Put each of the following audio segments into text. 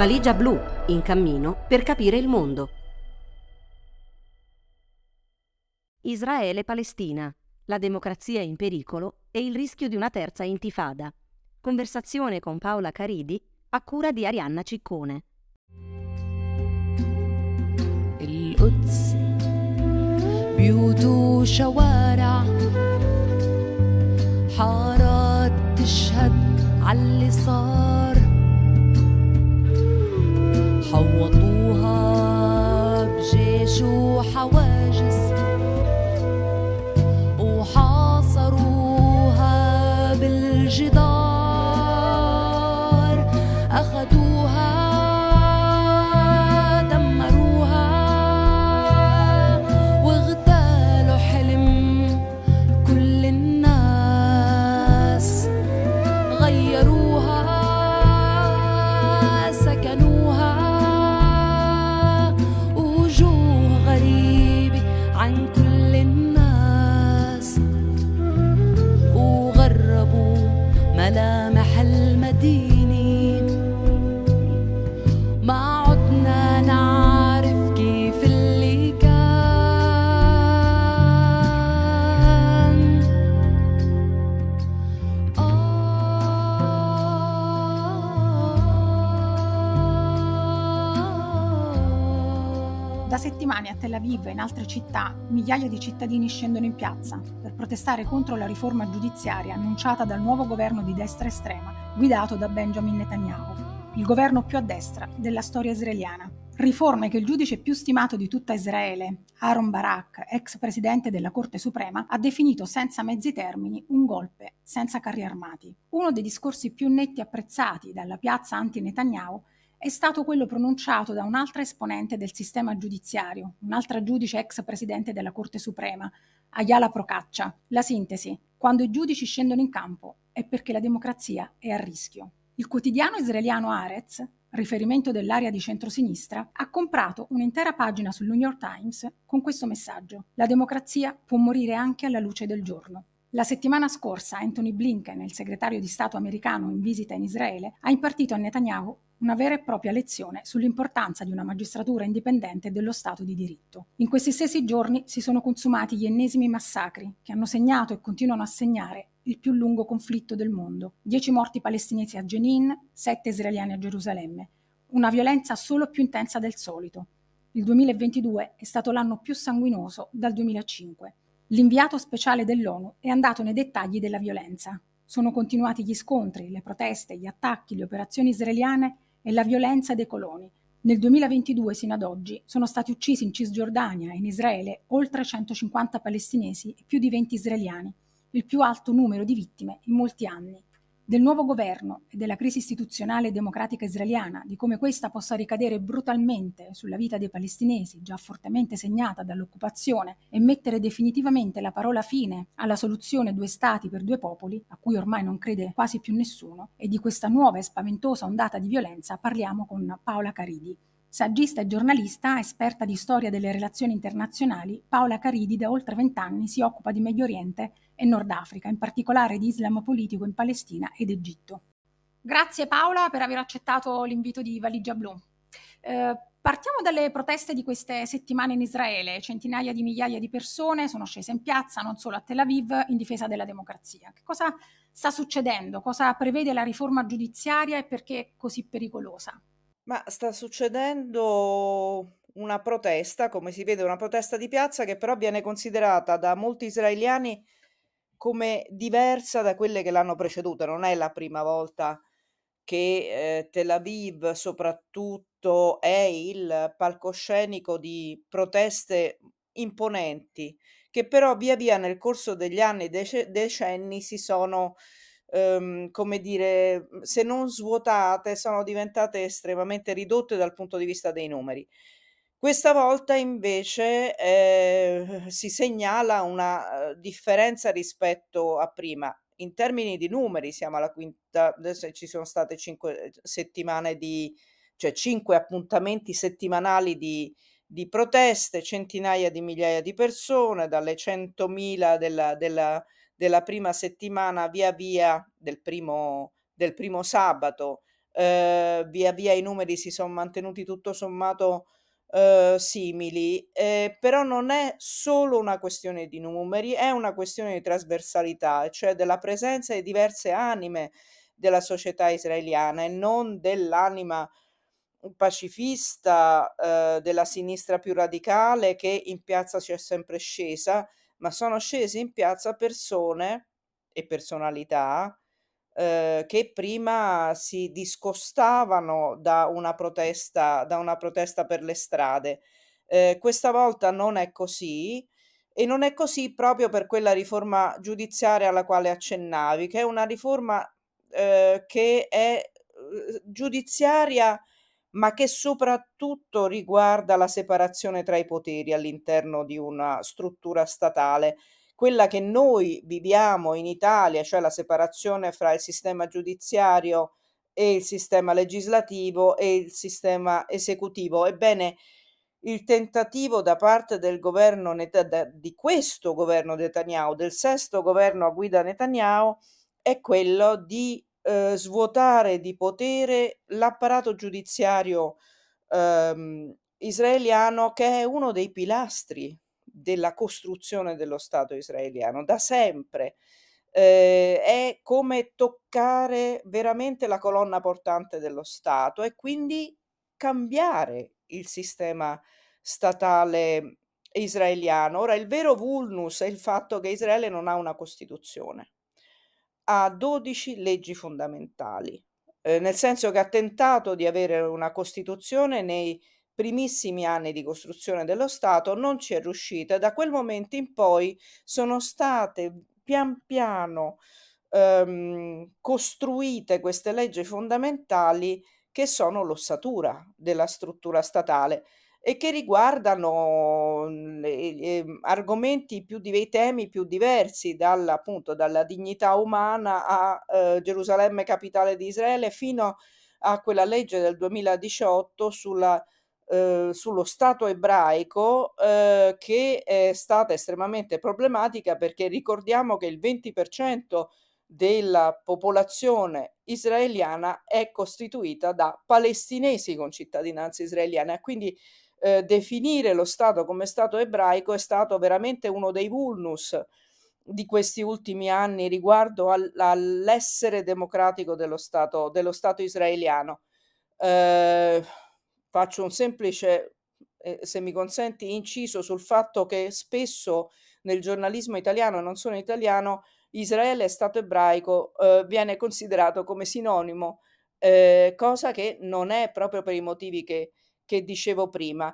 Valigia blu, in cammino per capire il mondo. Israele e Palestina, la democrazia in pericolo e il rischio di una terza intifada. Conversazione con Paola Caridi, a cura di Arianna Ciccone. القدس بيوت وشوارع حارات تشهد عاللي صار حوطوها بجيش وحواجز وحاصروها بالجدار أخدوها a Tel Aviv e in altre città, migliaia di cittadini scendono in piazza per protestare contro la riforma giudiziaria annunciata dal nuovo governo di destra estrema guidato da Benjamin Netanyahu, il governo più a destra della storia israeliana. Riforme che il giudice più stimato di tutta Israele, Aaron Barak, ex presidente della Corte Suprema, ha definito senza mezzi termini un golpe senza carri armati. Uno dei discorsi più netti apprezzati dalla piazza anti-Netanyahu è stato quello pronunciato da un'altra esponente del sistema giudiziario, un'altra giudice ex presidente della Corte Suprema, Ayala Procaccia. La sintesi: quando i giudici scendono in campo è perché la democrazia è a rischio. Il quotidiano israeliano Haaretz, riferimento dell'area di centrosinistra, ha comprato un'intera pagina sul New York Times con questo messaggio: la democrazia può morire anche alla luce del giorno. La settimana scorsa Anthony Blinken, il segretario di Stato americano in visita in Israele, ha impartito a Netanyahu una vera e propria lezione sull'importanza di una magistratura indipendente dello Stato di diritto. In questi stessi giorni si sono consumati gli ennesimi massacri che hanno segnato e continuano a segnare il più lungo conflitto del mondo. 10 morti palestinesi a Jenin, 7 israeliani a Gerusalemme. Una violenza solo più intensa del solito. Il 2022 è stato l'anno più sanguinoso dal 2005. L'inviato speciale dell'ONU è andato nei dettagli della violenza. Sono continuati gli scontri, le proteste, gli attacchi, le operazioni israeliane e la violenza dei coloni. Nel 2022 sino ad oggi sono stati uccisi in Cisgiordania e in Israele oltre 150 palestinesi e più di 20 israeliani, il più alto numero di vittime in molti anni. Del nuovo governo e della crisi istituzionale e democratica israeliana, di come questa possa ricadere brutalmente sulla vita dei palestinesi, già fortemente segnata dall'occupazione, e mettere definitivamente la parola fine alla soluzione 2 stati per 2 popoli, a cui ormai non crede quasi più nessuno, e di questa nuova e spaventosa ondata di violenza parliamo con Paola Caridi. Saggista e giornalista, esperta di storia delle relazioni internazionali, Paola Caridi da oltre 20 anni si occupa di Medio Oriente e Nord Africa, in particolare di Islam politico in Palestina ed Egitto. Grazie Paola per aver accettato l'invito di Valigia blu. Partiamo dalle proteste di queste settimane in Israele. Centinaia di migliaia di persone sono scese in piazza, non solo a Tel Aviv, in difesa della democrazia. Che cosa sta succedendo? Cosa prevede la riforma giudiziaria e perché è così pericolosa? Ma sta succedendo una protesta, come si vede, una protesta di piazza che però viene considerata da molti israeliani come diversa da quelle che l'hanno preceduta. Non è la prima volta che Tel Aviv soprattutto è il palcoscenico di proteste imponenti, che però via via nel corso degli anni e decenni si sono come dire, se non svuotate, sono diventate estremamente ridotte dal punto di vista dei numeri. Questa volta invece si segnala una differenza rispetto a prima. In termini di numeri siamo alla quinta, ci sono state 5 settimane di, cioè 5 appuntamenti settimanali di proteste, centinaia di migliaia di persone, dalle 100.000 della prima settimana via via del primo sabato via via i numeri si sono mantenuti tutto sommato simili, però non è solo una questione di numeri, è una questione di trasversalità, cioè della presenza di diverse anime della società israeliana e non dell'anima pacifista della sinistra più radicale, che in piazza c'è sempre scesa, ma sono scese in piazza persone e personalità che prima si discostavano da una protesta per le strade. Questa volta non è così, e non è così proprio per quella riforma giudiziaria alla quale accennavi, che è una riforma che è giudiziaria, ma che soprattutto riguarda la separazione tra i poteri all'interno di una struttura statale. Quella che noi viviamo in Italia, cioè la separazione fra il sistema giudiziario e il sistema legislativo e il sistema esecutivo. Ebbene, il tentativo da parte del governo di questo governo Netanyahu, del sesto governo a guida Netanyahu, è quello di svuotare di potere l'apparato giudiziario israeliano, che è uno dei pilastri della costruzione dello Stato israeliano da sempre. È come toccare veramente la colonna portante dello Stato e quindi cambiare il sistema statale israeliano. Ora, il vero vulnus è il fatto che Israele non ha una Costituzione, ha 12 leggi fondamentali, nel senso che ha tentato di avere una Costituzione nei primissimi anni di costruzione dello Stato, non ci è riuscita. Da quel momento in poi sono state pian piano costruite queste leggi fondamentali, che sono l'ossatura della struttura statale e che riguardano argomenti temi più diversi, appunto, dalla dignità umana a Gerusalemme capitale di Israele, fino a quella legge del 2018 sullo Stato ebraico, che è stata estremamente problematica, perché ricordiamo che il 20% della popolazione israeliana è costituita da palestinesi con cittadinanza israeliana, quindi definire lo Stato come Stato ebraico è stato veramente uno dei vulnus di questi ultimi anni riguardo all'essere democratico dello Stato israeliano. Faccio un semplice, se mi consenti, inciso sul fatto che spesso nel giornalismo italiano, e non solo italiano, Israele e Stato ebraico viene considerato come sinonimo, cosa che non è, proprio per i motivi che dicevo prima.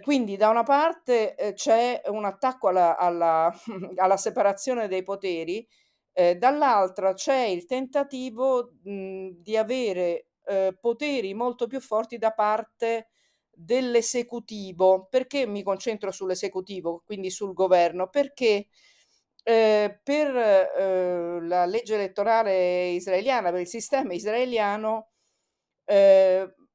Quindi da una parte c'è un attacco alla separazione dei poteri, dall'altra c'è il tentativo di avere poteri molto più forti da parte dell'esecutivo. Perché mi concentro sull'esecutivo, quindi sul governo? Perché per la legge elettorale israeliana, per il sistema israeliano,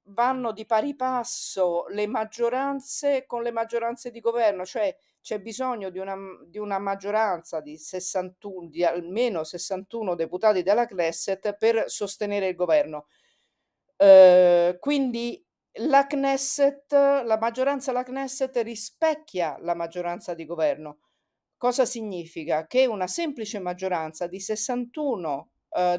vanno di pari passo le maggioranze con le maggioranze di governo, cioè c'è bisogno di una maggioranza di almeno 61 deputati della Knesset per sostenere il governo. Quindi la maggioranza alla Knesset rispecchia la maggioranza di governo. Cosa significa? Che una semplice maggioranza di 61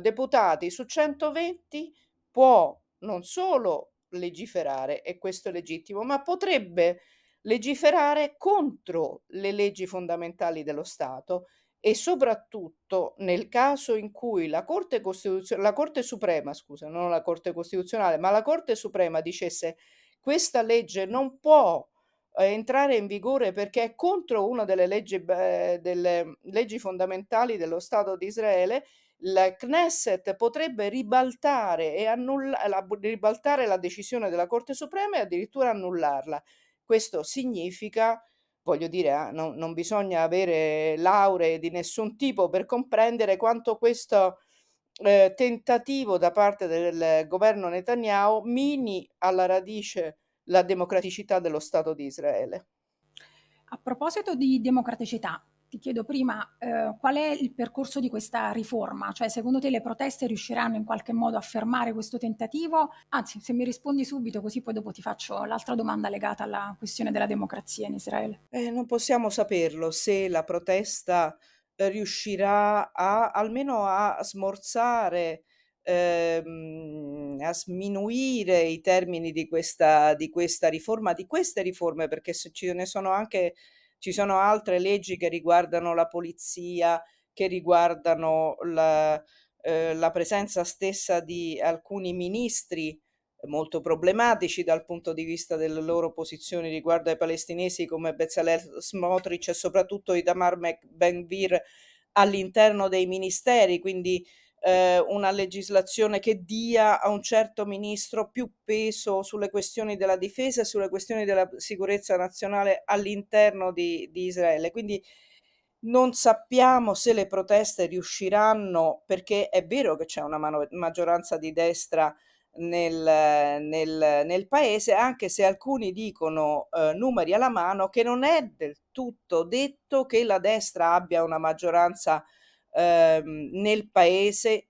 deputati su 120 può non solo legiferare, e questo è legittimo, ma potrebbe legiferare contro le leggi fondamentali dello Stato, e soprattutto nel caso in cui la Corte Suprema, scusa, non la Corte Costituzionale, ma la Corte Suprema dicesse: questa legge non può entrare in vigore perché è contro una delle leggi fondamentali dello Stato di Israele, la Knesset potrebbe ribaltare la decisione della Corte Suprema e addirittura annullarla. Questo significa, voglio dire, non bisogna avere lauree di nessun tipo per comprendere quanto questo tentativo da parte del governo Netanyahu mini alla radice la democraticità dello Stato di Israele. A proposito di democraticità, ti chiedo prima qual è il percorso di questa riforma, cioè secondo te le proteste riusciranno in qualche modo a fermare questo tentativo? Anzi, se mi rispondi subito, così poi dopo ti faccio l'altra domanda legata alla questione della democrazia in Israele. Non possiamo saperlo se la protesta riuscirà almeno a smorzare, a sminuire i termini di questa riforma, di queste riforme, perché se ce ne sono anche... Ci sono altre leggi che riguardano la polizia, che riguardano la presenza stessa di alcuni ministri molto problematici dal punto di vista delle loro posizioni riguardo ai palestinesi, come Bezalel Smotrich e soprattutto Itamar Ben-Gvir all'interno dei ministeri, quindi una legislazione che dia a un certo ministro più peso sulle questioni della difesa e sulle questioni della sicurezza nazionale all'interno di Israele. Quindi non sappiamo se le proteste riusciranno, perché è vero che c'è una maggioranza di destra nel paese, anche se alcuni dicono numeri alla mano che non è del tutto detto che la destra abbia una maggioranza nel paese,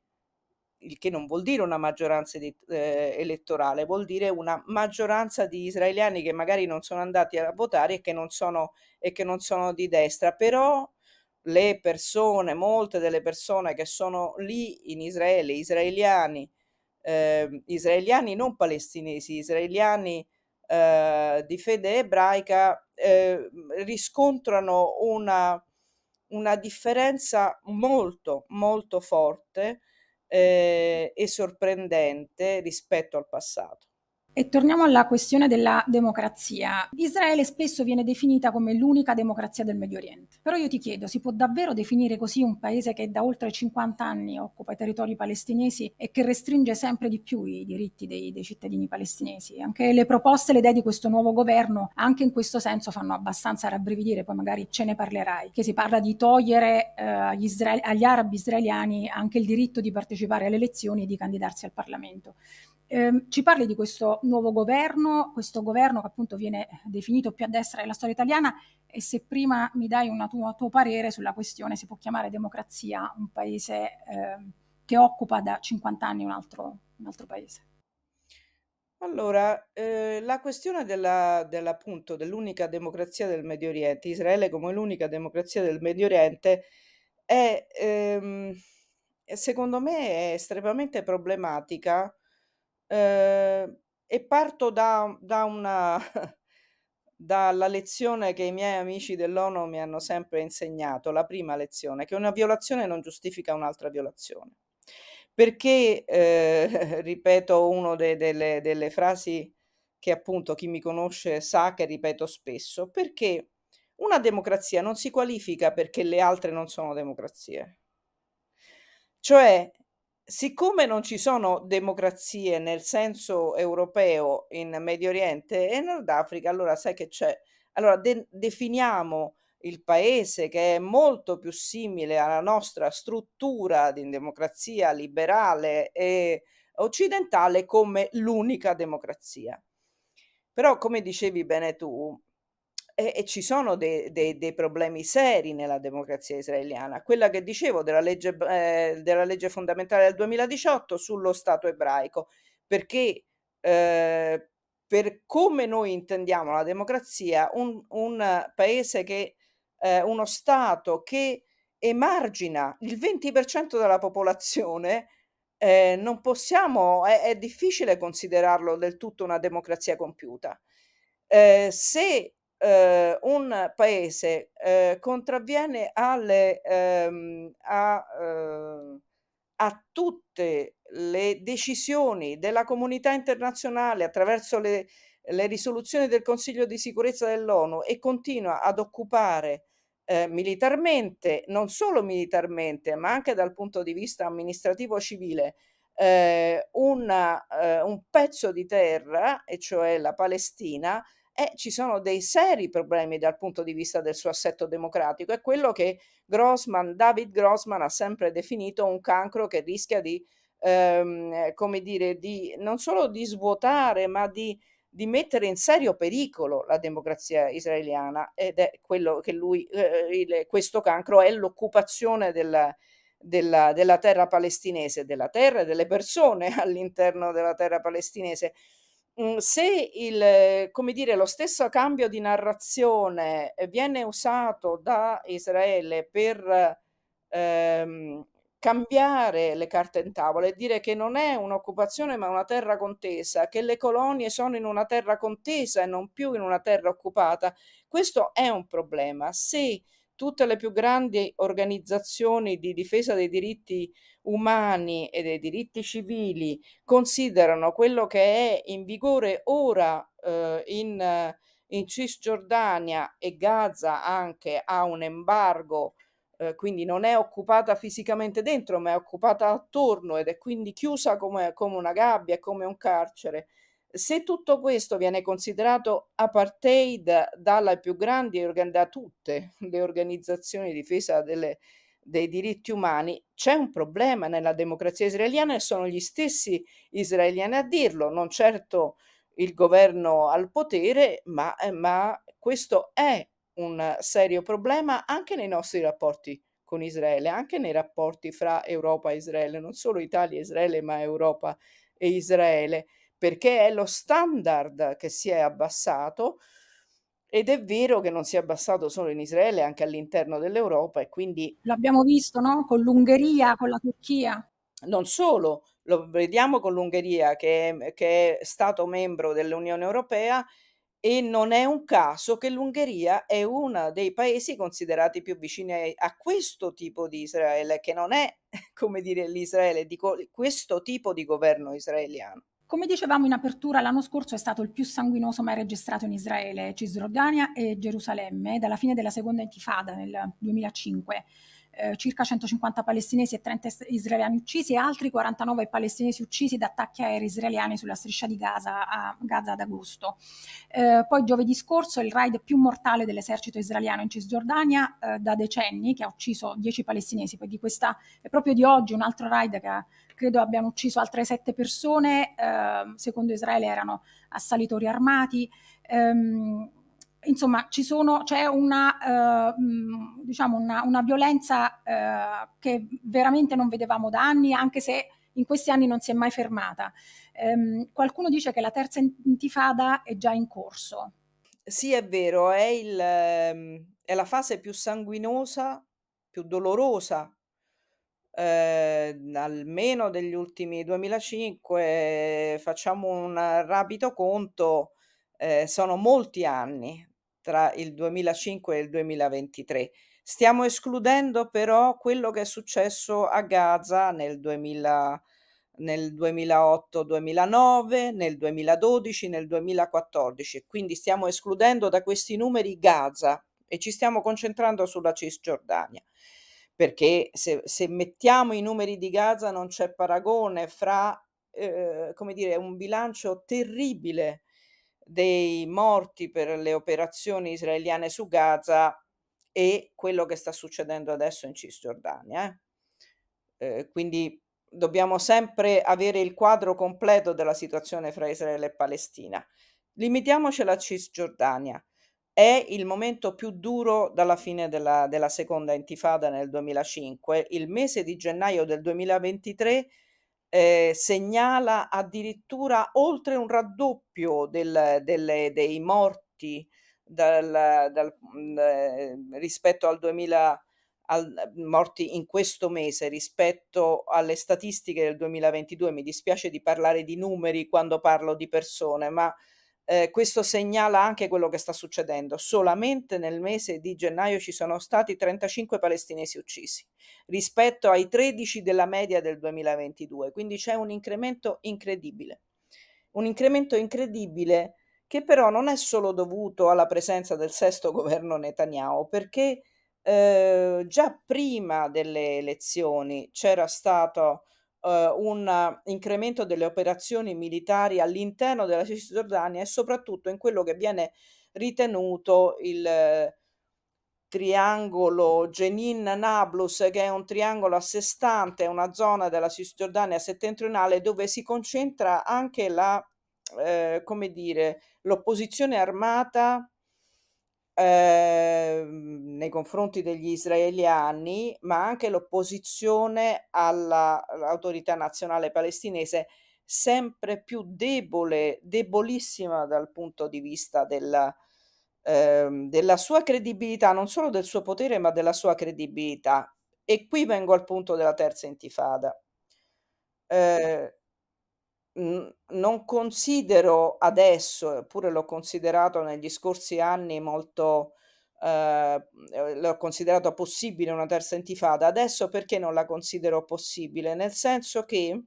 il che non vuol dire una maggioranza elettorale, vuol dire una maggioranza di israeliani che magari non sono andati a votare e che non sono di destra, però le persone, molte delle persone che sono lì in Israele, israeliani non palestinesi, israeliani di fede ebraica, riscontrano una differenza molto molto forte e sorprendente rispetto al passato. E torniamo alla questione della democrazia. Israele spesso viene definita come l'unica democrazia del Medio Oriente. Però io ti chiedo, si può davvero definire così un paese che da oltre 50 anni occupa i territori palestinesi e che restringe sempre di più i diritti dei cittadini palestinesi? Anche le proposte e le idee di questo nuovo governo, anche in questo senso, fanno abbastanza rabbrividire, poi magari ce ne parlerai, che si parla di togliere agli arabi israeliani anche il diritto di partecipare alle elezioni e di candidarsi al Parlamento. Ci parli di questo nuovo governo, che appunto viene definito più a destra della storia italiana, e se prima mi dai tuo parere sulla questione, si può chiamare democrazia un paese che occupa da 50 anni un altro paese? Allora, la questione appunto dell'unica democrazia del Medio Oriente, Israele come l'unica democrazia del Medio Oriente, è secondo me è estremamente problematica. E parto dalla lezione che i miei amici dell'ONU mi hanno sempre insegnato, la prima lezione, che una violazione non giustifica un'altra violazione. Perché, ripeto, una delle frasi che appunto chi mi conosce sa che ripeto spesso, perché una democrazia non si qualifica perché le altre non sono democrazie. Cioè, siccome non ci sono democrazie nel senso europeo in Medio Oriente e Nord Africa, allora sai che c'è? Allora definiamo il paese, che è molto più simile alla nostra struttura di democrazia liberale e occidentale, come l'unica democrazia. Però, come dicevi bene tu, e ci sono dei problemi seri nella democrazia israeliana. Quella che dicevo della legge fondamentale del 2018 sullo Stato ebraico, perché per come noi intendiamo la democrazia, un paese che, uno Stato che emargina il 20% della popolazione, non possiamo, è difficile considerarlo del tutto una democrazia compiuta. Se un paese contravviene a tutte le decisioni della comunità internazionale attraverso le risoluzioni del Consiglio di sicurezza dell'ONU e continua ad occupare militarmente, non solo militarmente, ma anche dal punto di vista amministrativo civile, un pezzo di terra, e cioè la Palestina, ci sono dei seri problemi dal punto di vista del suo assetto democratico. È quello che David Grossman ha sempre definito un cancro che rischia di non solo di svuotare, ma di di mettere in serio pericolo la democrazia israeliana, ed è quello che lui, questo cancro è l'occupazione della terra palestinese, della terra e delle persone all'interno della terra palestinese. Se come dire, lo stesso cambio di narrazione viene usato da Israele per cambiare le carte in tavola e dire che non è un'occupazione ma una terra contesa, che le colonie sono in una terra contesa e non più in una terra occupata, questo è un problema. Se tutte le più grandi organizzazioni di difesa dei diritti umani e dei diritti civili considerano quello che è in vigore ora in Cisgiordania e Gaza, anche ha un embargo, quindi non è occupata fisicamente dentro ma è occupata attorno ed è quindi chiusa come una gabbia, come un carcere. Se tutto questo viene considerato apartheid dalle più grandi, da tutte le organizzazioni di difesa dei diritti umani, c'è un problema nella democrazia israeliana e sono gli stessi israeliani a dirlo, non certo il governo al potere, ma questo è un serio problema anche nei nostri rapporti con Israele, anche nei rapporti fra Europa e Israele, non solo Italia e Israele ma Europa e Israele, perché è lo standard che si è abbassato, ed è vero che non si è abbassato solo in Israele, anche all'interno dell'Europa, e quindi... Lo abbiamo visto, no? Con l'Ungheria, con la Turchia. Non solo, lo vediamo con l'Ungheria che è stato membro dell'Unione Europea, e non è un caso che l'Ungheria è uno dei paesi considerati più vicini a questo tipo di Israele, che non è, come dire, l'Israele, di questo tipo di governo israeliano. Come dicevamo in apertura, l'anno scorso è stato il più sanguinoso mai registrato in Israele, Cisgiordania e Gerusalemme, dalla fine della seconda intifada nel 2005. Circa 150 palestinesi e 30 israeliani uccisi e altri 49 palestinesi uccisi da attacchi aerei israeliani sulla striscia di Gaza, a Gaza ad agosto. Poi giovedì scorso il raid più mortale dell'esercito israeliano in Cisgiordania da decenni, che ha ucciso 10 palestinesi. Poi di questa, proprio di oggi, un altro raid che credo abbiano ucciso altre 7 persone, secondo Israele erano assalitori armati. Insomma, c'è una violenza che veramente non vedevamo da anni, anche se in questi anni non si è mai fermata. Qualcuno dice che la terza intifada è già in corso. Sì, è vero, è la fase più sanguinosa, più dolorosa, almeno degli ultimi 2005, facciamo un rapido conto, sono molti anni tra il 2005 e il 2023. Stiamo escludendo però quello che è successo a Gaza nel 2008-2009, nel 2012, nel 2014, quindi stiamo escludendo da questi numeri Gaza e ci stiamo concentrando sulla Cisgiordania, perché se mettiamo i numeri di Gaza non c'è paragone fra come dire, un bilancio terribile dei morti per le operazioni israeliane su Gaza e quello che sta succedendo adesso in Cisgiordania. Quindi dobbiamo sempre avere il quadro completo della situazione fra Israele e Palestina. Limitiamoci alla Cisgiordania. È il momento più duro dalla fine della seconda intifada nel 2005. Il mese di gennaio del 2023 segnala addirittura oltre un raddoppio dei morti rispetto al 2000, morti in questo mese rispetto alle statistiche del 2022. Mi dispiace di parlare di numeri quando parlo di persone, ma questo segnala anche quello che sta succedendo. Solamente nel mese di gennaio ci sono stati 35 palestinesi uccisi rispetto ai 13 della media del 2022, quindi c'è un incremento incredibile che però non è solo dovuto alla presenza del sesto governo Netanyahu, perché già prima delle elezioni c'era stato un incremento delle operazioni militari all'interno della Cisgiordania e soprattutto in quello che viene ritenuto il triangolo Jenin-Nablus, che è un triangolo a sé stante, una zona della Cisgiordania settentrionale dove si concentra anche la come dire, l'opposizione armata nei confronti degli israeliani, ma anche l'opposizione all'autorità nazionale palestinese, sempre più debole, debolissima dal punto di vista della sua credibilità, non solo del suo potere, ma della sua credibilità. E qui vengo al punto della terza intifada. Non considero adesso, eppure l'ho considerato negli scorsi anni molto, l'ho considerato possibile una terza intifada, adesso perché non la considero possibile? Nel senso che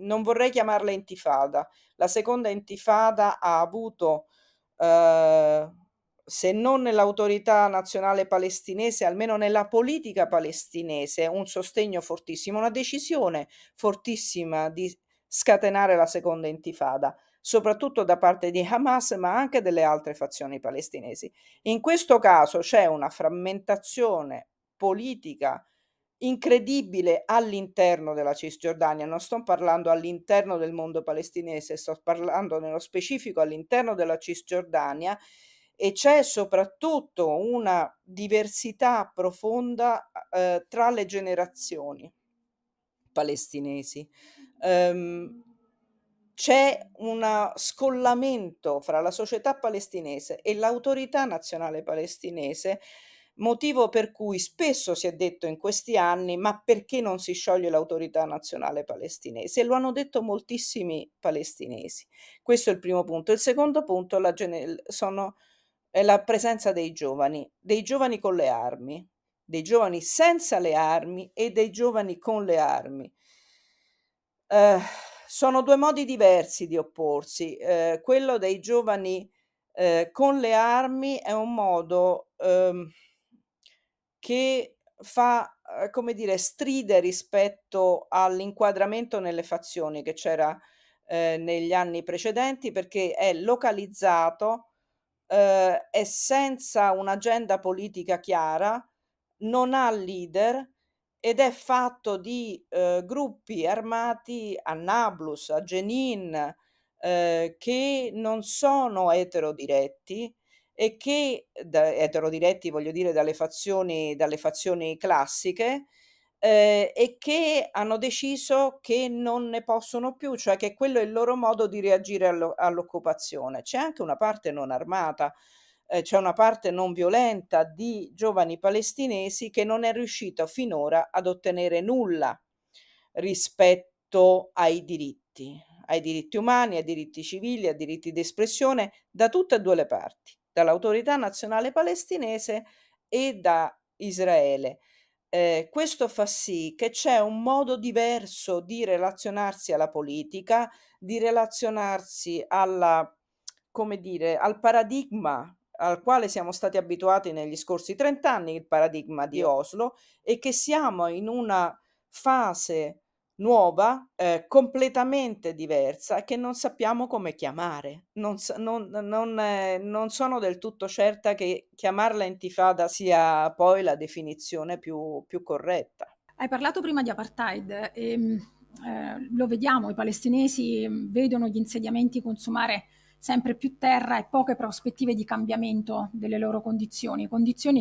non vorrei chiamarla intifada. La seconda intifada ha avuto, se non nell'autorità nazionale palestinese, almeno nella politica palestinese, un sostegno fortissimo, una decisione fortissima di scatenare la seconda intifada, soprattutto da parte di Hamas, ma anche delle altre fazioni palestinesi. In questo caso c'è una frammentazione politica incredibile all'interno della Cisgiordania. Non sto parlando all'interno del mondo palestinese, sto parlando nello specifico all'interno della Cisgiordania, e c'è soprattutto una diversità profonda tra le generazioni palestinesi. C'è uno scollamento fra la società palestinese e l'autorità nazionale palestinese, motivo per cui spesso si è detto in questi anni: ma perché non si scioglie l'autorità nazionale palestinese? E lo hanno detto moltissimi palestinesi. Questo è il primo punto. Il secondo punto è la presenza dei giovani con le armi, dei giovani senza le armi e dei giovani con le armi. Sono due modi diversi di opporsi. Quello dei giovani con le armi è un modo che fa, come dire, stride rispetto all'inquadramento nelle fazioni che c'era negli anni precedenti, perché è localizzato, è senza un'agenda politica chiara, non ha leader, ed è fatto di gruppi armati a Nablus, a Jenin, che non sono eterodiretti, e che, eterodiretti voglio dire dalle fazioni classiche, e che hanno deciso che non ne possono più, cioè che quello è il loro modo di reagire all'occupazione. C'è anche una parte non armata, c'è una parte non violenta di giovani palestinesi che non è riuscita finora ad ottenere nulla rispetto ai diritti umani, ai diritti civili, ai diritti di espressione, da tutte e due le parti, dall'autorità nazionale palestinese e da Israele. Questo fa sì che c'è un modo diverso di relazionarsi alla politica, di relazionarsi alla, come dire, al paradigma al quale siamo stati abituati negli scorsi 30 anni, il paradigma di Oslo, e che siamo in una fase nuova, completamente diversa, che non sappiamo come chiamare. Non sono del tutto certa che chiamarla intifada sia poi la definizione più corretta. Hai parlato prima di apartheid, e, lo vediamo, i palestinesi vedono gli insediamenti consumare sempre più terra e poche prospettive di cambiamento delle loro condizioni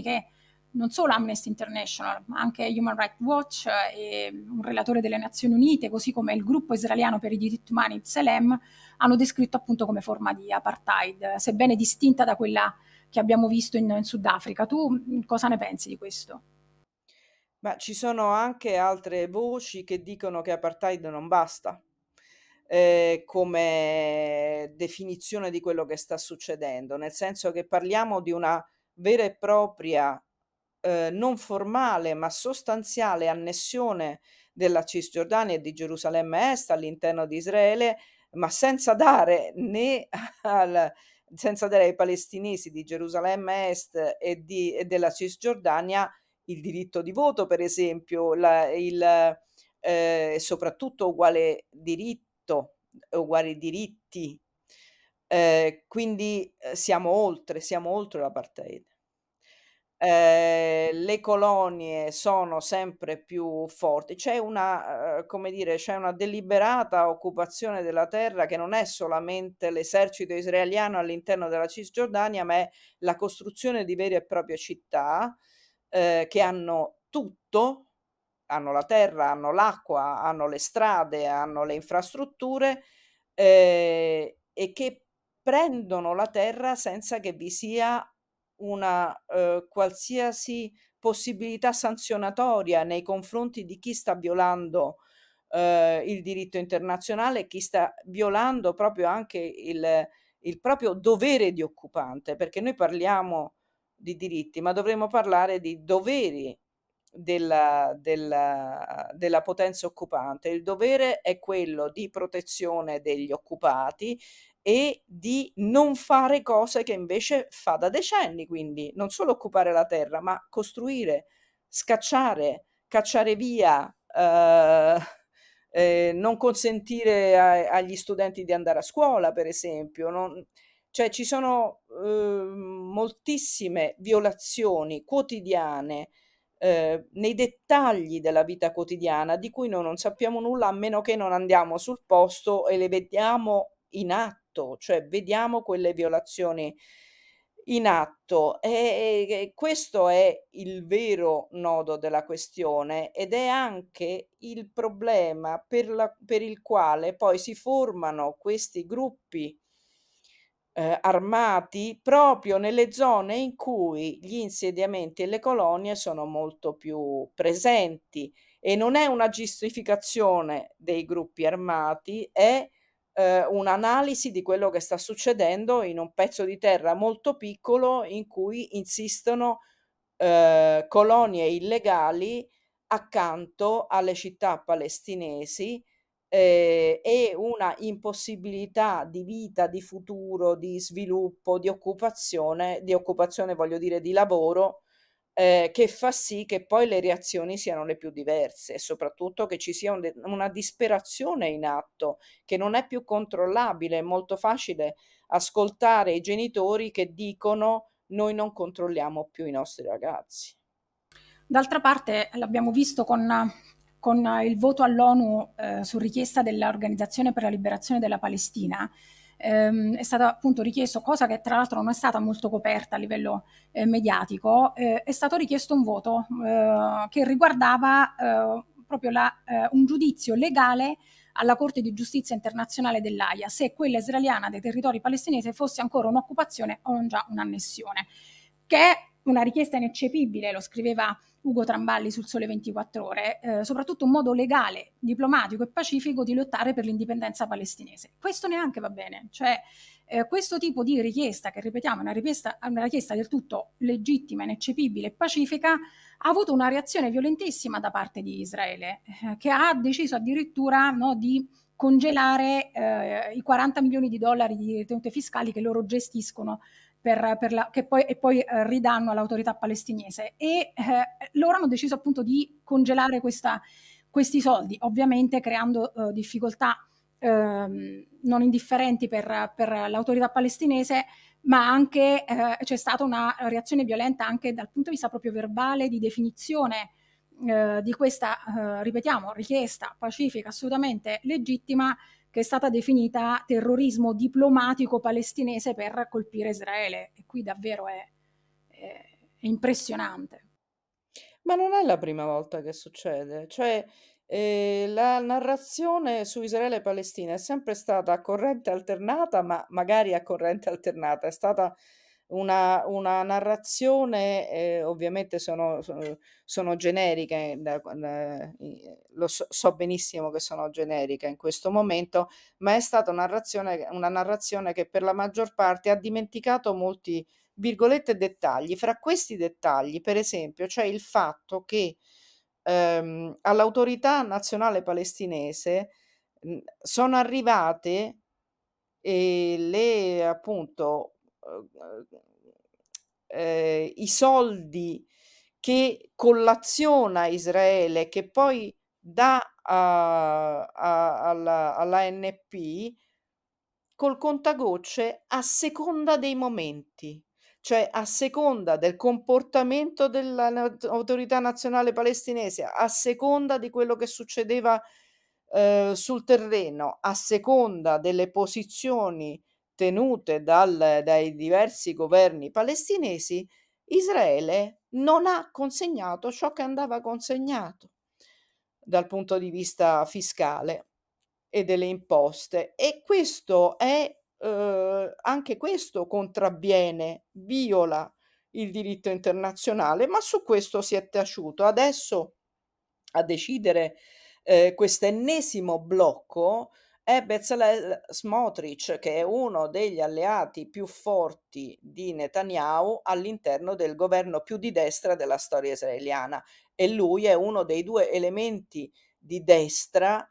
che non solo Amnesty International, ma anche Human Rights Watch e un relatore delle Nazioni Unite, così come il gruppo israeliano per i diritti umani B'Tselem, hanno descritto appunto come forma di apartheid, sebbene distinta da quella che abbiamo visto in Sudafrica. Tu cosa ne pensi di questo? Ma ci sono anche altre voci che dicono che apartheid non basta come definizione di quello che sta succedendo, nel senso che parliamo di una vera e propria non formale ma sostanziale annessione della Cisgiordania e di Gerusalemme Est all'interno di Israele, ma senza dare ai palestinesi di Gerusalemme Est e della Cisgiordania il diritto di voto, per esempio, soprattutto uguali diritti, quindi siamo oltre l'apartheid. le colonie sono sempre più forti, c'è una, come dire, c'è una deliberata occupazione della terra che non è solamente l'esercito israeliano all'interno della Cisgiordania, ma è la costruzione di vere e proprie città che hanno tutto, hanno la terra, hanno l'acqua, hanno le strade, hanno le infrastrutture e che prendono la terra senza che vi sia una qualsiasi possibilità sanzionatoria nei confronti di chi sta violando il diritto internazionale, chi sta violando proprio anche il proprio dovere di occupante, perché noi parliamo di diritti, ma dovremmo parlare di doveri della potenza occupante. Il dovere è quello di protezione degli occupati e di non fare cose che invece fa da decenni, quindi non solo occupare la terra, ma costruire, scacciare, cacciare via, non consentire agli studenti di andare a scuola, per esempio. Cioè ci sono moltissime violazioni quotidiane nei dettagli della vita quotidiana di cui noi non sappiamo nulla, a meno che non andiamo sul posto e le vediamo in atto. Cioè vediamo quelle violazioni in atto e questo è il vero nodo della questione ed è anche il problema per il quale poi si formano questi gruppi armati proprio nelle zone in cui gli insediamenti e le colonie sono molto più presenti, e non è una giustificazione dei gruppi armati, è un'analisi di quello che sta succedendo in un pezzo di terra molto piccolo in cui insistono colonie illegali accanto alle città palestinesi e una impossibilità di vita, di futuro, di sviluppo, di occupazione voglio dire di lavoro, che fa sì che poi le reazioni siano le più diverse e soprattutto che ci sia una disperazione in atto che non è più controllabile. È molto facile ascoltare i genitori che dicono: noi non controlliamo più i nostri ragazzi. D'altra parte l'abbiamo visto con il voto all'ONU su richiesta dell'Organizzazione per la Liberazione della Palestina. È stato appunto richiesto, cosa che tra l'altro non è stata molto coperta a livello mediatico, è stato richiesto un voto che riguardava proprio un giudizio legale alla Corte di Giustizia Internazionale dell'Aia se quella israeliana dei territori palestinesi fosse ancora un'occupazione o non già un'annessione, che è una richiesta ineccepibile, lo scriveva Ugo Tramballi sul Sole 24 Ore, soprattutto un modo legale, diplomatico e pacifico di lottare per l'indipendenza palestinese. Questo neanche va bene, cioè questo tipo di richiesta, che ripetiamo è una richiesta del tutto legittima, ineccepibile e pacifica, ha avuto una reazione violentissima da parte di Israele, che ha deciso addirittura di congelare i $40 milioni di ritenute fiscali che loro gestiscono che poi ridanno all'autorità palestinese, e loro hanno deciso appunto di congelare questi soldi, ovviamente creando difficoltà non indifferenti per l'autorità palestinese, ma anche c'è stata una reazione violenta anche dal punto di vista proprio verbale, di definizione di questa, ripetiamo, richiesta pacifica assolutamente legittima, che è stata definita terrorismo diplomatico palestinese per colpire Israele. E qui davvero è impressionante. Ma non è la prima volta che succede. Cioè, la narrazione su Israele e Palestina è sempre stata a corrente alternata, ma magari a corrente alternata. È stata una narrazione, ovviamente sono generiche, lo so benissimo che sono generiche in questo momento, ma è stata una narrazione che per la maggior parte ha dimenticato molti virgolette dettagli. Fra questi dettagli, per esempio, c'è il fatto che all'autorità nazionale palestinese sono arrivate i soldi che collaziona Israele, che poi dà all'ANP col contagocce a seconda dei momenti. cioè a seconda del comportamento dell'autorità nazionale palestinese, a seconda di quello che succedeva sul terreno, a seconda delle posizioni tenute dai diversi governi palestinesi, Israele non ha consegnato ciò che andava consegnato dal punto di vista fiscale e delle imposte, e questo è anche questo contravviene, viola il diritto internazionale, ma su questo si è taciuto. Adesso a decidere questo ennesimo blocco è Bezalel Smotrich, che è uno degli alleati più forti di Netanyahu all'interno del governo più di destra della storia israeliana, e lui è uno dei due elementi di destra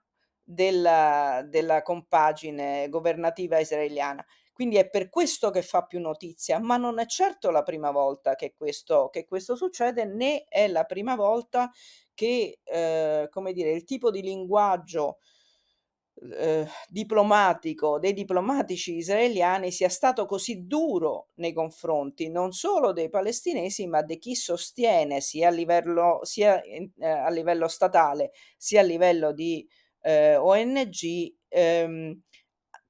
della compagine governativa israeliana. Quindi è per questo che fa più notizia, ma non è certo la prima volta che questo succede, né è la prima volta che come dire, il tipo di linguaggio diplomatico dei diplomatici israeliani sia stato così duro nei confronti non solo dei palestinesi, ma di chi sostiene sia a livello statale sia a livello di ONG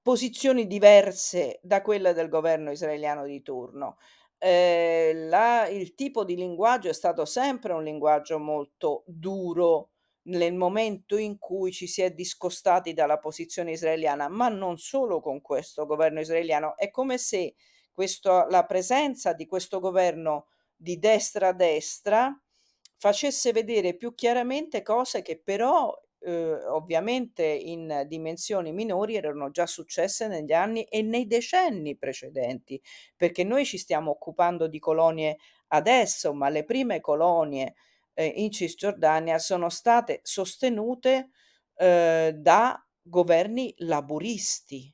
posizioni diverse da quelle del governo israeliano di turno. Il tipo di linguaggio è stato sempre un linguaggio molto duro nel momento in cui ci si è discostati dalla posizione israeliana, ma non solo con questo governo israeliano. È come se la presenza di questo governo di destra facesse vedere più chiaramente cose che però ovviamente in dimensioni minori erano già successe negli anni e nei decenni precedenti, perché noi ci stiamo occupando di colonie adesso, ma le prime colonie in Cisgiordania sono state sostenute da governi laburisti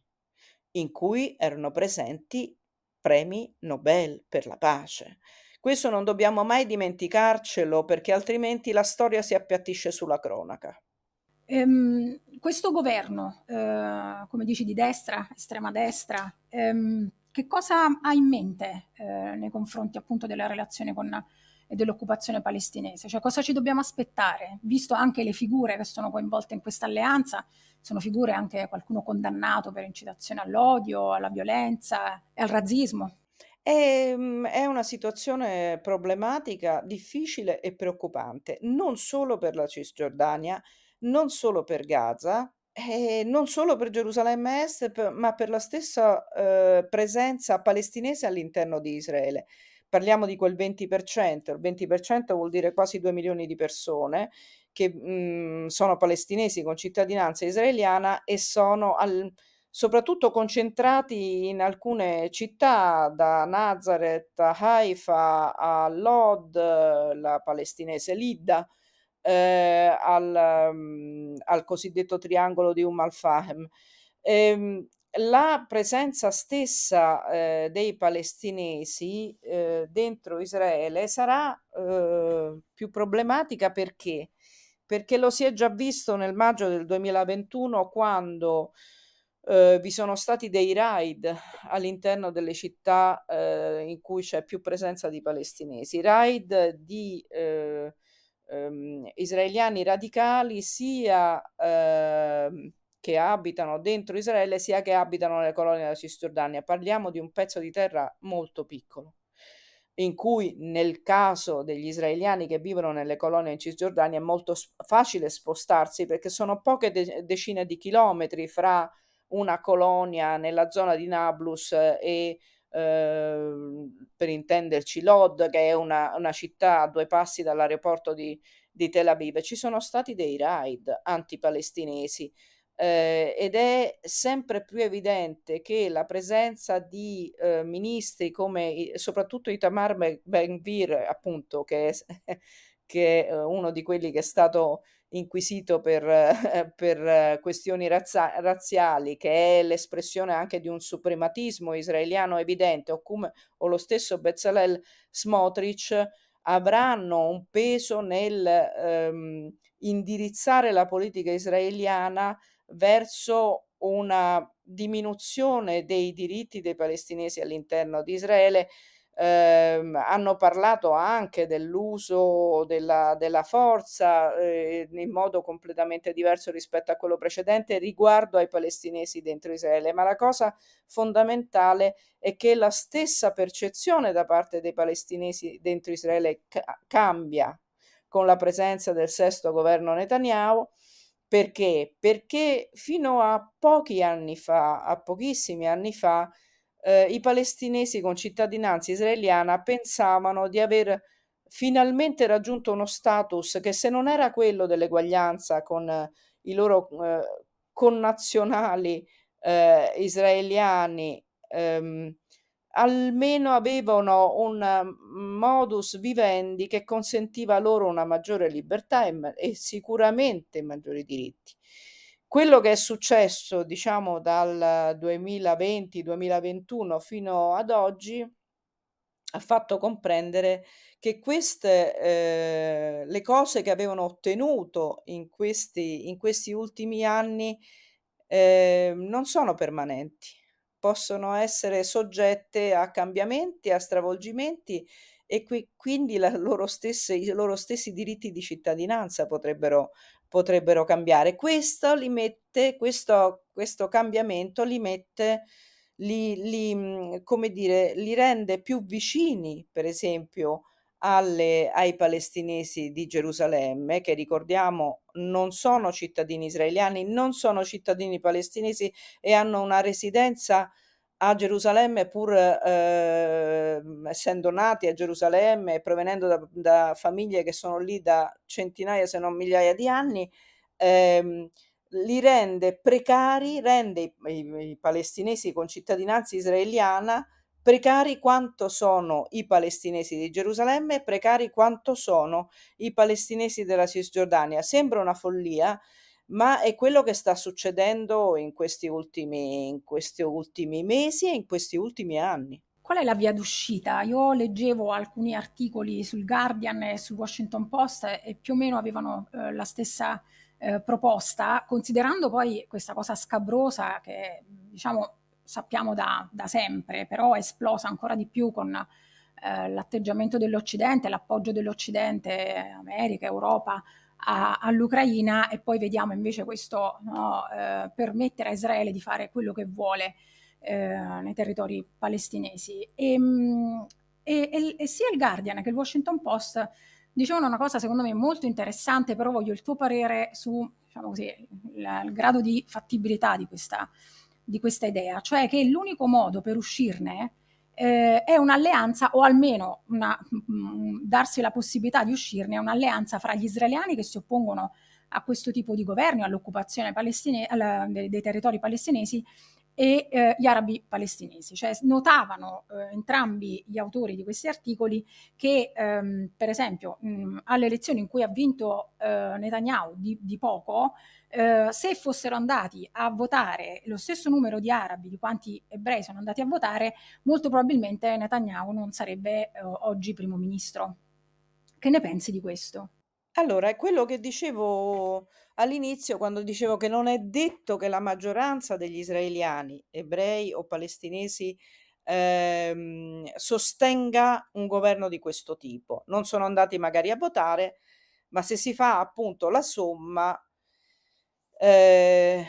in cui erano presenti premi Nobel per la pace. Questo non dobbiamo mai dimenticarcelo, perché altrimenti la storia si appiattisce sulla cronaca. Questo governo, come dici, di destra, estrema destra, che cosa ha in mente nei confronti appunto della relazione e dell'occupazione palestinese? Cioè, cosa ci dobbiamo aspettare, visto anche le figure che sono coinvolte in questa alleanza? Sono figure anche qualcuno condannato per incitazione all'odio, alla violenza e al razzismo. È una situazione problematica, difficile e preoccupante, non solo per la Cisgiordania, non solo per Gaza, non solo per Gerusalemme Est, ma per la stessa presenza palestinese all'interno di Israele. Parliamo di quel 20%, il 20% vuol dire quasi 2 milioni di persone che sono palestinesi con cittadinanza israeliana e sono soprattutto concentrati in alcune città, da Nazareth a Haifa a Lod, la palestinese Lidda, al cosiddetto triangolo di Al-Fahem. La presenza stessa dei palestinesi dentro Israele sarà più problematica perché lo si è già visto nel maggio del 2021, quando vi sono stati dei raid all'interno delle città in cui c'è più presenza di palestinesi, raid di israeliani radicali sia che abitano dentro Israele sia che abitano nelle colonie della Cisgiordania. Parliamo di un pezzo di terra molto piccolo, in cui nel caso degli israeliani che vivono nelle colonie in Cisgiordania è molto facile spostarsi, perché sono poche decine di chilometri fra una colonia nella zona di Nablus e per intenderci Lod, che è una città a due passi dall'aeroporto di Tel Aviv. Ci sono stati dei raid antipalestinesi. Ed è sempre più evidente che la presenza di ministri come soprattutto Itamar Ben-Gvir, appunto, che è uno di quelli che è stato inquisito per questioni razziali, che è l'espressione anche di un suprematismo israeliano evidente, o lo stesso Bezalel Smotrich, avranno un peso nel indirizzare la politica israeliana verso una diminuzione dei diritti dei palestinesi all'interno di Israele, Hanno parlato anche dell'uso della forza in modo completamente diverso rispetto a quello precedente riguardo ai palestinesi dentro Israele, ma la cosa fondamentale è che la stessa percezione da parte dei palestinesi dentro Israele cambia con la presenza del sesto governo Netanyahu. Perché? Perché fino a pochi anni fa, a pochissimi anni fa, i palestinesi con cittadinanza israeliana pensavano di aver finalmente raggiunto uno status che, se non era quello dell'eguaglianza con i loro connazionali israeliani, almeno avevano un modus vivendi che consentiva loro una maggiore libertà e sicuramente maggiori diritti. Quello che è successo, diciamo, dal 2020-2021 fino ad oggi ha fatto comprendere che queste le cose che avevano ottenuto in questi ultimi anni non sono permanenti, possono essere soggette a cambiamenti, a stravolgimenti, e quindi i loro stessi diritti di cittadinanza potrebbero cambiare. Questo cambiamento li rende più vicini, per esempio, ai palestinesi di Gerusalemme, che, ricordiamo, non sono cittadini israeliani, non sono cittadini palestinesi e hanno una residenza a Gerusalemme, pur essendo nati a Gerusalemme e provenendo da famiglie che sono lì da centinaia se non migliaia di anni, li rende precari, rende i palestinesi con cittadinanza israeliana precari quanto sono i palestinesi di Gerusalemme, precari quanto sono i palestinesi della Cisgiordania. Sembra una follia, ma è quello che sta succedendo in questi ultimi mesi e in questi ultimi anni. Qual è la via d'uscita? Io leggevo alcuni articoli sul Guardian e sul Washington Post e più o meno avevano la stessa proposta, considerando poi questa cosa scabrosa che, diciamo, sappiamo da sempre, però è esplosa ancora di più con l'atteggiamento dell'Occidente, l'appoggio dell'Occidente, America, Europa, all'Ucraina, e poi vediamo invece questo, no, permettere a Israele di fare quello che vuole nei territori palestinesi. E sia il Guardian che il Washington Post dicevano una cosa secondo me molto interessante, però voglio il tuo parere su, diciamo così, il grado di fattibilità di questa idea, cioè che l'unico modo per uscirne è un'alleanza, o almeno darsi la possibilità di uscirne, è un'alleanza fra gli israeliani che si oppongono a questo tipo di governo, all'occupazione dei territori palestinesi, e gli arabi palestinesi. Cioè, notavano entrambi gli autori di questi articoli che per esempio alle elezioni in cui ha vinto Netanyahu di poco, se fossero andati a votare lo stesso numero di arabi di quanti ebrei sono andati a votare, molto probabilmente Netanyahu non sarebbe oggi primo ministro. Che ne pensi di questo? Allora, è quello che dicevo all'inizio quando dicevo che non è detto che la maggioranza degli israeliani, ebrei o palestinesi, sostenga un governo di questo tipo. Non sono andati magari a votare, ma se si fa appunto la somma, c'è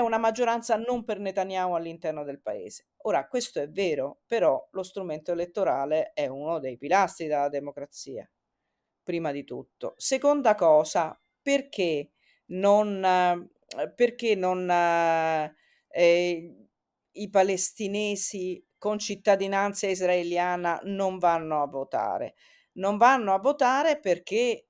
una maggioranza non per Netanyahu all'interno del paese. Ora, questo è vero, però lo strumento elettorale è uno dei pilastri della democrazia, prima di tutto. Seconda cosa, perché non i palestinesi con cittadinanza israeliana non vanno a votare? Non vanno a votare perché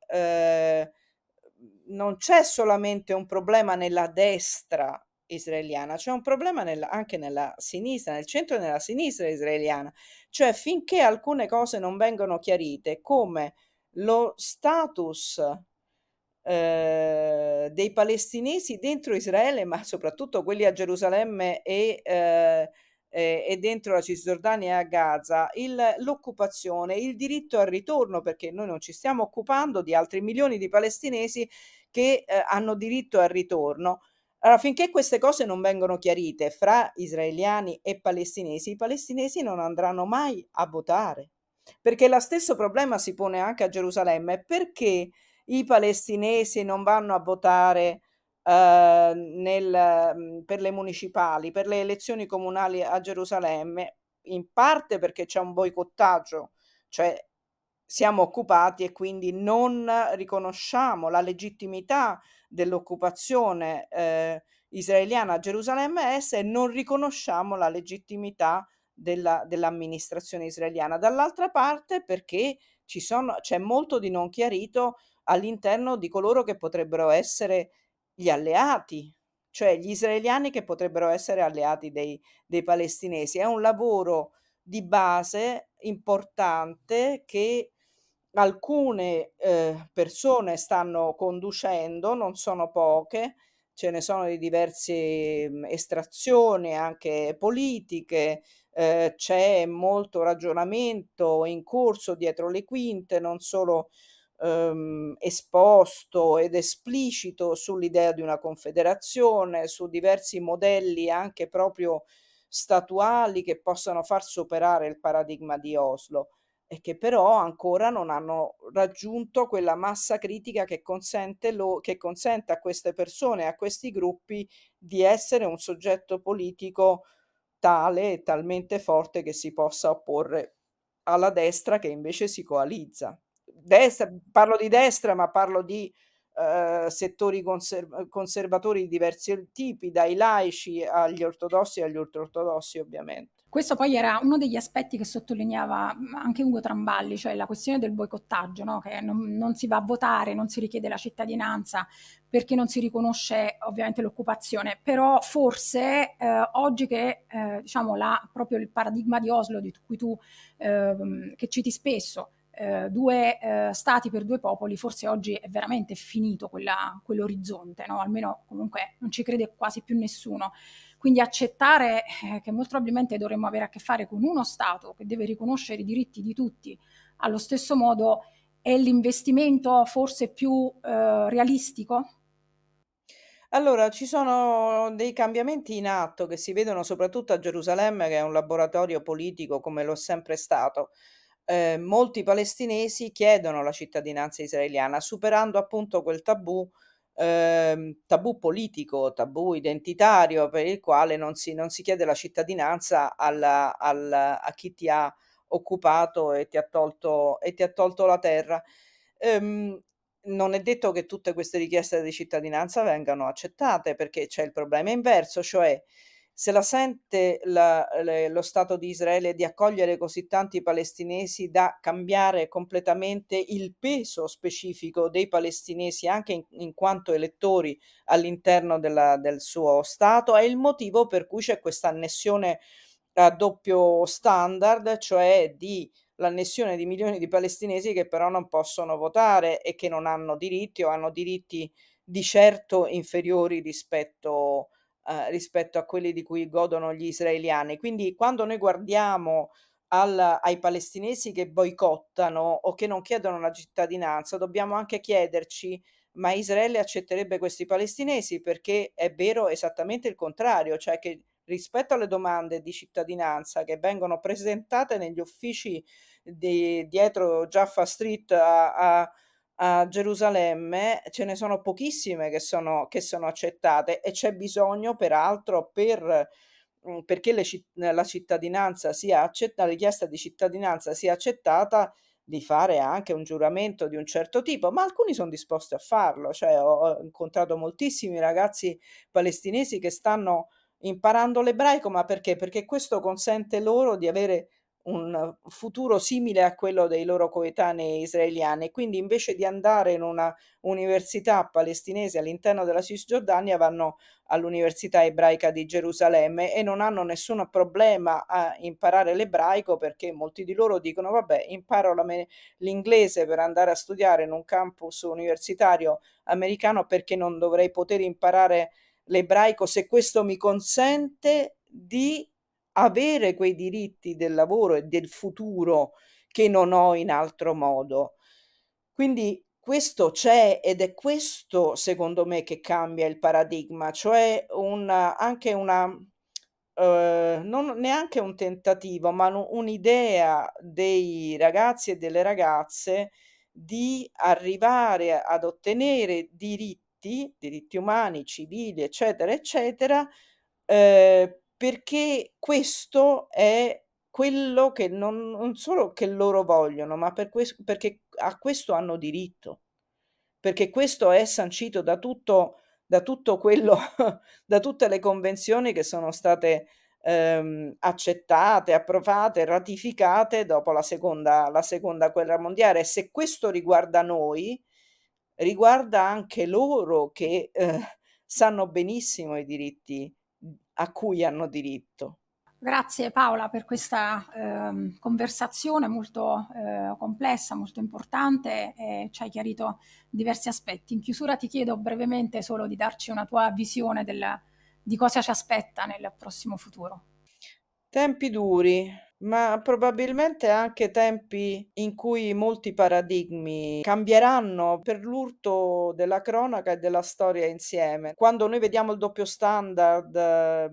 non c'è solamente un problema nella destra israeliana, c'è un problema anche nella sinistra, nel centro e nella sinistra israeliana. Cioè, finché alcune cose non vengono chiarite, come lo status dei palestinesi dentro Israele, ma soprattutto quelli a Gerusalemme e dentro la Cisgiordania e a Gaza, l'occupazione, il diritto al ritorno, perché noi non ci stiamo occupando di altri milioni di palestinesi che hanno diritto al ritorno. Allora, finché queste cose non vengono chiarite fra israeliani e palestinesi, i palestinesi non andranno mai a votare. perché lo stesso problema si pone anche a Gerusalemme. Perché i palestinesi non vanno a votare per le municipali, per le elezioni comunali a Gerusalemme? In parte perché c'è un boicottaggio, cioè siamo occupati e quindi non riconosciamo la legittimità dell'occupazione israeliana a Gerusalemme Est e non riconosciamo la legittimità dell'amministrazione israeliana. Dall'altra parte perché c'è molto di non chiarito all'interno di coloro che potrebbero essere gli alleati, cioè gli israeliani che potrebbero essere alleati dei palestinesi. È un lavoro di base importante che alcune persone stanno conducendo, non sono poche, ce ne sono di diverse estrazioni anche politiche, c'è molto ragionamento in corso dietro le quinte, non solo esposto ed esplicito, sull'idea di una confederazione, su diversi modelli anche proprio statuali che possano far superare il paradigma di Oslo e che però ancora non hanno raggiunto quella massa critica che consente a queste persone, a questi gruppi, di essere un soggetto politico tale e talmente forte che si possa opporre alla destra che invece si coalizza. Parlo di destra, ma parlo di settori conservatori di diversi tipi, dai laici agli ortodossi e agli ultraortodossi ovviamente. Questo poi era uno degli aspetti che sottolineava anche Ugo Tramballi, cioè la questione del boicottaggio, no? Che non si va a votare, non si richiede la cittadinanza perché non si riconosce ovviamente l'occupazione, però forse oggi che diciamo proprio il paradigma di Oslo di cui tu che citi spesso, due stati per due popoli, forse oggi è veramente finito quell'orizzonte, no? Almeno comunque non ci crede quasi più nessuno, quindi accettare che molto probabilmente dovremmo avere a che fare con uno stato che deve riconoscere i diritti di tutti allo stesso modo è l'investimento forse più realistico? Allora, ci sono dei cambiamenti in atto che si vedono soprattutto a Gerusalemme, che è un laboratorio politico come lo è sempre stato. Molti palestinesi chiedono la cittadinanza israeliana, superando appunto quel tabù politico, tabù identitario, per il quale non si chiede la cittadinanza a chi ti ha occupato e ti ha tolto la terra. Non è detto che tutte queste richieste di cittadinanza vengano accettate, perché c'è il problema inverso, cioè se la sente lo Stato di Israele di accogliere così tanti palestinesi da cambiare completamente il peso specifico dei palestinesi anche in quanto elettori all'interno del suo Stato, è il motivo per cui c'è questa annessione a doppio standard, cioè l'annessione di milioni di palestinesi che però non possono votare e che non hanno diritti o hanno diritti di certo inferiori rispetto a quelli di cui godono gli israeliani. Quindi quando noi guardiamo ai palestinesi che boicottano o che non chiedono la cittadinanza, dobbiamo anche chiederci: ma Israele accetterebbe questi palestinesi? Perché è vero esattamente il contrario, cioè che rispetto alle domande di cittadinanza che vengono presentate negli uffici dietro Jaffa Street a Gerusalemme, ce ne sono pochissime che sono accettate, e c'è bisogno peraltro perché la cittadinanza sia accettata, la richiesta di cittadinanza sia accettata, di fare anche un giuramento di un certo tipo, ma alcuni sono disposti a farlo, cioè ho incontrato moltissimi ragazzi palestinesi che stanno imparando l'ebraico, ma perché? Perché questo consente loro di avere un futuro simile a quello dei loro coetanei israeliani, quindi invece di andare in una università palestinese all'interno della Cisgiordania vanno all'università ebraica di Gerusalemme e non hanno nessun problema a imparare l'ebraico, perché molti di loro dicono: vabbè, imparo l'inglese per andare a studiare in un campus universitario americano, perché non dovrei poter imparare l'ebraico se questo mi consente di avere quei diritti del lavoro e del futuro che non ho in altro modo. Quindi questo c'è, ed è questo secondo me che cambia il paradigma, cioè anche una non neanche un tentativo, ma un'idea dei ragazzi e delle ragazze di arrivare ad ottenere diritti umani, civili, eccetera, eccetera, perché questo è quello che non solo che loro vogliono, ma perché a questo hanno diritto, perché questo è sancito da tutto quello, da tutte le convenzioni che sono state accettate, approvate, ratificate dopo la seconda guerra mondiale. E se questo riguarda noi, riguarda anche loro che sanno benissimo i diritti a cui hanno diritto. Grazie Paola per questa conversazione molto complessa, molto importante, e ci hai chiarito diversi aspetti. In chiusura ti chiedo brevemente solo di darci una tua visione di cosa ci aspetta nel prossimo futuro. Tempi duri, ma probabilmente anche tempi in cui molti paradigmi cambieranno per l'urto della cronaca e della storia insieme. Quando noi vediamo il doppio standard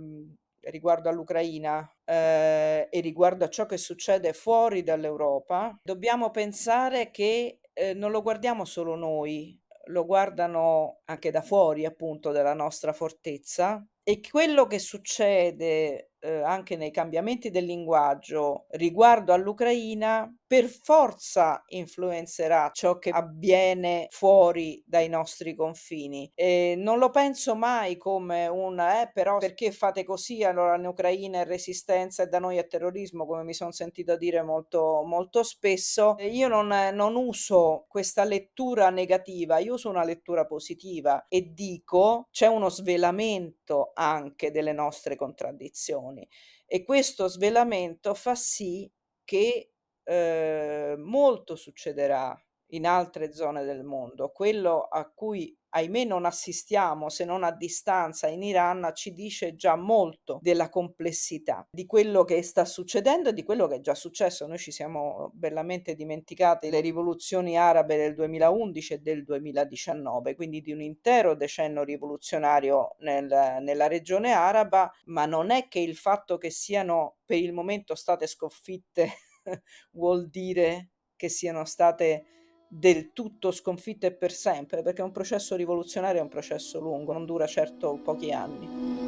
riguardo all'Ucraina e riguardo a ciò che succede fuori dall'Europa, dobbiamo pensare che non lo guardiamo solo noi, lo guardano anche da fuori, appunto, della nostra fortezza, e quello che succede anche nei cambiamenti del linguaggio riguardo all'Ucraina per forza influenzerà ciò che avviene fuori dai nostri confini. E non lo penso mai come però perché fate così, allora in Ucraina è resistenza e da noi è terrorismo, come mi sono sentita dire molto, molto spesso. Io non uso questa lettura negativa, io uso una lettura positiva e dico c'è uno svelamento anche delle nostre contraddizioni, e questo svelamento fa sì che molto succederà in altre zone del mondo. Quello a cui ahimè non assistiamo se non a distanza in Iran ci dice già molto della complessità di quello che sta succedendo e di quello che è già successo. Noi ci siamo bellamente dimenticati le rivoluzioni arabe del 2011 e del 2019, quindi di un intero decennio rivoluzionario nella regione araba, ma non è che il fatto che siano per il momento state sconfitte vuol dire che siano state del tutto sconfitte per sempre, perché un processo rivoluzionario è un processo lungo, non dura certo pochi anni.